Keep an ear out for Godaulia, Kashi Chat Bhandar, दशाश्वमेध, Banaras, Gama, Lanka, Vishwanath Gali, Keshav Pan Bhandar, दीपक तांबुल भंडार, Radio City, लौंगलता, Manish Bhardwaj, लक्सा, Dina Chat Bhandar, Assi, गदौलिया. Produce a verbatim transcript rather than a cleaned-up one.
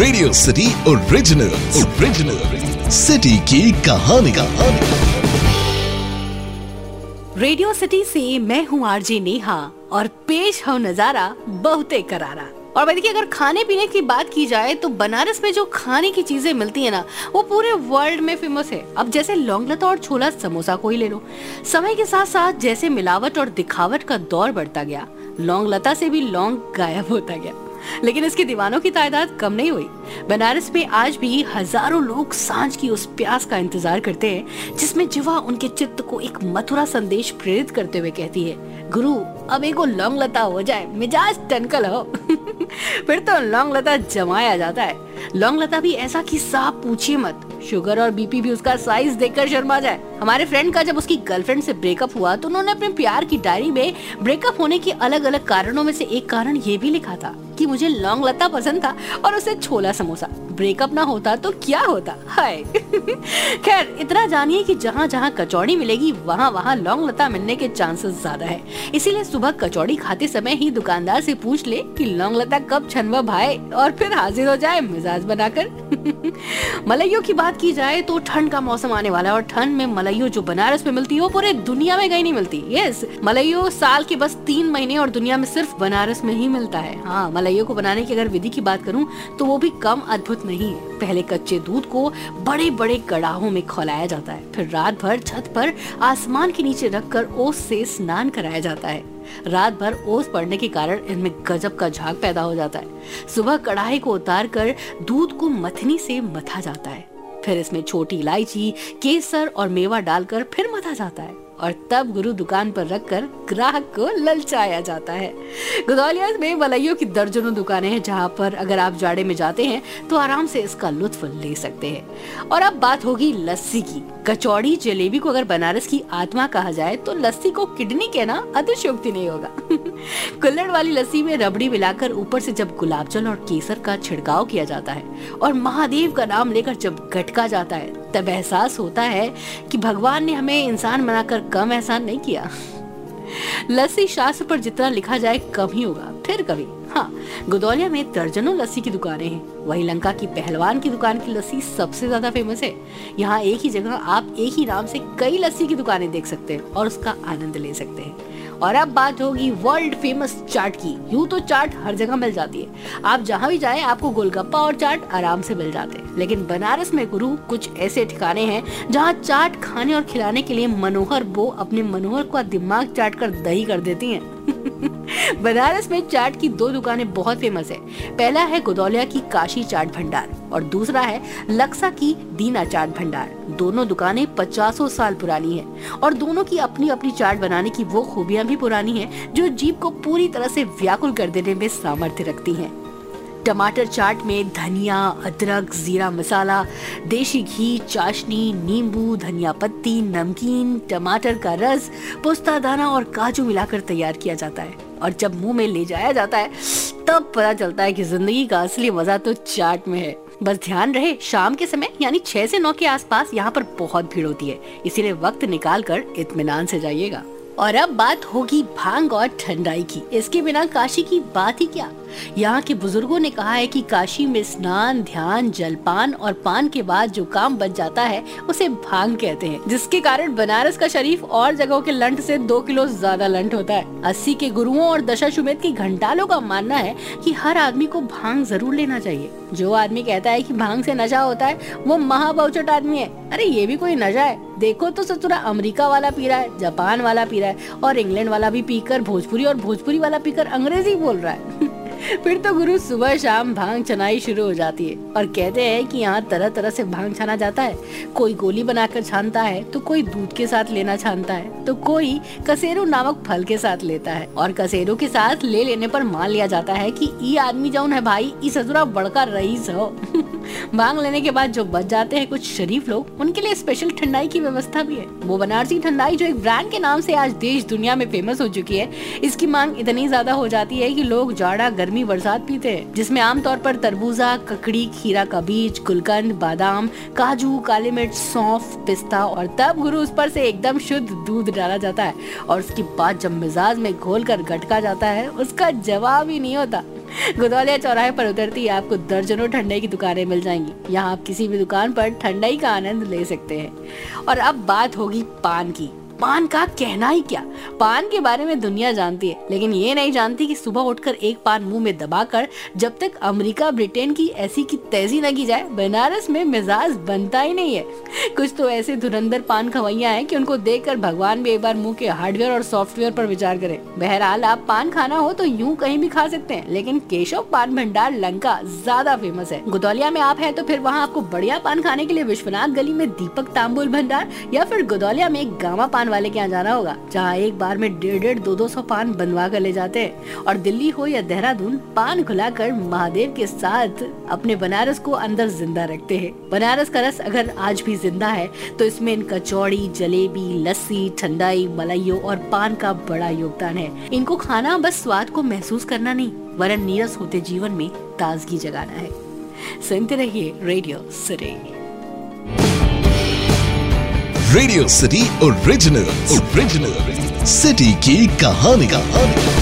Radio city original original city की कहानी का। रेडियो सिटी से मैं हूँ आरजे नेहा और पेश हो नजारा बहुते करारा। और भाई देखिए, अगर खाने पीने की बात की जाए तो बनारस में जो खाने की चीजें मिलती है ना, वो पूरे वर्ल्ड में फेमस है। अब जैसे लौंगलता और छोला समोसा को ही ले लो। समय के साथ साथ जैसे मिलावट और दिखावट का दौर बढ़ता गया, लौंगलता से भी लौंग गायब होता गया, लेकिन इसके दीवानों की तादाद कम नहीं हुई। बनारस में आज भी हजारों लोग सांझ की उस प्यास का इंतजार करते हैं जिसमें जिवा उनके चित्त को एक मथुरा संदेश प्रेरित करते हुए कहती है, गुरु अब एगो लौंग लता हो जाए, मिजाज टनकल हो। फिर तो लौंग लता जमाया जाता है। लौंग लता भी ऐसा कि साहब पूछिए मत, शुगर और बीपी भी उसका साइज देखकर शर्मा जाए। हमारे फ्रेंड का जब उसकी गर्लफ्रेंड से ब्रेकअप हुआ तो उन्होंने अपने प्यार की डायरी में ब्रेकअप होने के अलग अलग कारणों में से एक कारण ये भी लिखा था कि मुझे लौंग लता पसंद था और उसे छोला समोसा। ब्रेकअप ना होता तो क्या होता, हाय। खैर इतना जानिए कि जहाँ जहाँ कचौड़ी मिलेगी वहाँ वहाँ लौंग लता मिलने के चांसेस ज्यादा है। इसीलिए सुबह कचौड़ी खाते समय ही दुकानदार से पूछ ले कि लौंग लता कब छनवा भाए और फिर हाजिर हो जाए मिजाज बनाकर। मलाइयों की बात की जाए तो ठंड का मौसम आने वाला है और ठंड में मलाइयों जो बनारस में मिलती है वो पूरे दुनिया में कहीं नहीं मिलती। यस, मलाइयों साल के बस तीन महीने और दुनिया में सिर्फ बनारस में ही मिलता है। हाँ, मलाइयों को बनाने की अगर विधि की बात करूँ तो वो भी कम अद्भुत नहीं है। पहले कच्चे दूध को बड़े बड़े कड़ाहों में खौलाया जाता है, फिर रात भर छत पर आसमान के नीचे रखकर ओस से स्नान कराया जाता है। रात भर ओस पड़ने के कारण इनमें गजब का झाग पैदा हो जाता है। सुबह कड़ाही को उतार कर दूध को मथनी से मथा जाता है, फिर इसमें छोटी इलायची, केसर और मेवा डालकर फिर मथा जाता है और तब गुरु दुकान पर रखकर ग्राहक को ललचाया जाता है। गदौलिया में मलाइयों की दर्जनों दुकानें हैं जहां पर अगर आप जाड़े में जाते हैं तो आराम से इसका लुत्फ ले सकते हैं। और अब बात होगी लस्सी की। कचौड़ी जलेबी को अगर बनारस की आत्मा कहा जाए तो लस्सी को किडनी कहना अतिशयोक्ति नहीं होगा। कुल्हड़ वाली लस्सी में रबड़ी मिलाकर ऊपर से जब गुलाब जल और केसर का छिड़काव किया जाता है और महादेव का नाम लेकर जब गटका जाता है, तब एहसास होता है कि भगवान ने हमें इंसान बनाकर कम एहसान नहीं किया। लस्सी शास्त्र पर जितना लिखा जाए कम ही होगा, फिर कभी। हाँ, गोदौलिया में दर्जनों लस्सी की दुकानें हैं। वही लंका की पहलवान की दुकान की लस्सी सबसे ज्यादा फेमस है। यहाँ एक ही जगह आप एक ही नाम से कई लस्सी की दुकानें देख सकते हैं और उसका आनंद ले सकते हैं। और अब बात होगी वर्ल्ड फेमस चाट की। यूँ तो चाट हर जगह मिल जाती है, आप जहाँ भी जाए आपको गोलगप्पा और चाट आराम से मिल जाते हैं, लेकिन बनारस में गुरु कुछ ऐसे ठिकाने हैं जहाँ चाट खाने और खिलाने के लिए मनोहर बो अपने मनोहर का दिमाग चाट कर दही कर देती है। बनारस में चाट की दो दुकानें बहुत फेमस है। पहला है गोदौलिया की काशी चाट भंडार और दूसरा है लक्सा की दीना चाट भंडार। दोनों दुकानें पचासों साल पुरानी हैं और दोनों की अपनी अपनी चाट बनाने की वो खूबियां भी पुरानी हैं जो जीभ को पूरी तरह से व्याकुल कर देने में सामर्थ्य रखती हैं। टमाटर चाट में धनिया, अदरक, जीरा मसाला, देशी घी, चाशनी, नींबू, धनिया पत्ती, नमकीन, टमाटर का रस, पोस्ता दाना और काजू मिलाकर तैयार किया जाता है और जब मुंह में ले जाया जाता है तब पता चलता है कि जिंदगी का असली मजा तो चाट में है। बस ध्यान रहे, शाम के समय यानी छह से नौ के आसपास यहाँ पर बहुत भीड़ होती है, इसीलिए वक्त निकाल कर इत्मीनान से जाइएगा। और अब बात होगी भांग और ठंडाई की। इसके बिना काशी की बात ही क्या। यहाँ के बुजुर्गों ने कहा है कि काशी में स्नान, ध्यान, जलपान और पान के बाद जो काम बच जाता है उसे भांग कहते हैं, जिसके कारण बनारस का शरीफ और जगहों के लंट से दो किलो ज्यादा लंट होता है। अस्सी के गुरुओं और दशाश्वमेध के घंटालों का मानना है कि हर आदमी को भांग जरूर लेना चाहिए। जो आदमी कहता है कि भांग से नशा होता है वो महाबाउचट आदमी है। अरे ये भी कोई नशा है? देखो तो सतुरा अमेरिका वाला पी रहा है, जापान वाला पी रहा है और इंग्लैंड वाला भी पीकर भोजपुरी और भोजपुरी वाला पीकर अंग्रेजी बोल रहा है। फिर तो गुरु सुबह शाम भांग छनाई शुरू हो जाती है और कहते हैं कि यहाँ तरह तरह से भांग छाना जाता है। कोई गोली बनाकर छानता है तो कोई दूध के साथ लेना छानता है तो कोई कसेरू नामक फल के साथ लेता है और कसेरू के साथ ले लेने पर मान लिया जाता है कि ये आदमी जौन है भाई इस अधूरा बड़का रईस हो। भांग लेने के बाद जो बच जाते हैं कुछ शरीफ लोग, उनके लिए स्पेशल ठंडाई की व्यवस्था भी है। वो बनारसी ठंडाई जो एक ब्रांड के नाम से आज देश दुनिया में फेमस हो चुकी है, इसकी मांग इतनी ज्यादा हो जाती है कि लोग जाड़ा गर्मी बरसात पीते हैं, जिसमें आमतौर पर तरबूजा, ककड़ी, खीरा का बीज, गुलकंद, बादाम, काजू, काली मिर्च, सौंफ, पिस्ता और तब गुरु उस पर से एकदम शुद्ध दूध डाला जाता है और उसके बाद जब मिजाज में घोल कर गटका जाता है उसका जवाब ही नहीं होता। गदौलिया चौराहे पर उतरती है आपको दर्जनों ठंडाई की दुकानें मिल जाएंगी। यहाँ आप किसी भी दुकान पर ठंडाई का आनंद ले सकते हैं। और अब बात होगी पान की। पान का कहना ही क्या, पान के बारे में दुनिया जानती है, लेकिन ये नहीं जानती कि सुबह उठकर एक पान मुंह में दबाकर जब तक अमेरिका ब्रिटेन की ऐसी की तेजी न की जाए, बनारस में मिजाज बनता ही नहीं है। कुछ तो ऐसे धुरंधर पान खवैया हैं कि उनको देखकर भगवान भी एक बार मुंह के हार्डवेयर और सॉफ्टवेयर पर विचार करें। बहरहाल आप पान खाना हो तो यूं कहीं भी खा सकते हैं, लेकिन केशव पान भंडार लंका ज्यादा फेमस है। गदौलिया में आप है तो फिर वहाँ आपको बढ़िया पान खाने के लिए विश्वनाथ गली में दीपक तांबुल भंडार या फिर गदौलिया में गामा पान वाले के यहाँ जाना होगा, जहाँ एक बार में डेढ़ डेढ़ दो दो सौ पान बनवा कर ले जाते हैं। और दिल्ली हो या देहरादून, पान खुलाकर महादेव के साथ अपने बनारस को अंदर जिंदा रखते हैं। बनारस का रस अगर आज भी जिंदा है तो इसमें इन कचौड़ी, जलेबी, लस्सी, ठंडाई, मलाइयों और पान का बड़ा योगदान है। इनको खाना बस स्वाद को महसूस करना नहीं, वरन नीरस होते जीवन में ताजगी जगाना है। सुनते रहिए radio city. Radio city original original city की कहानी कहानी।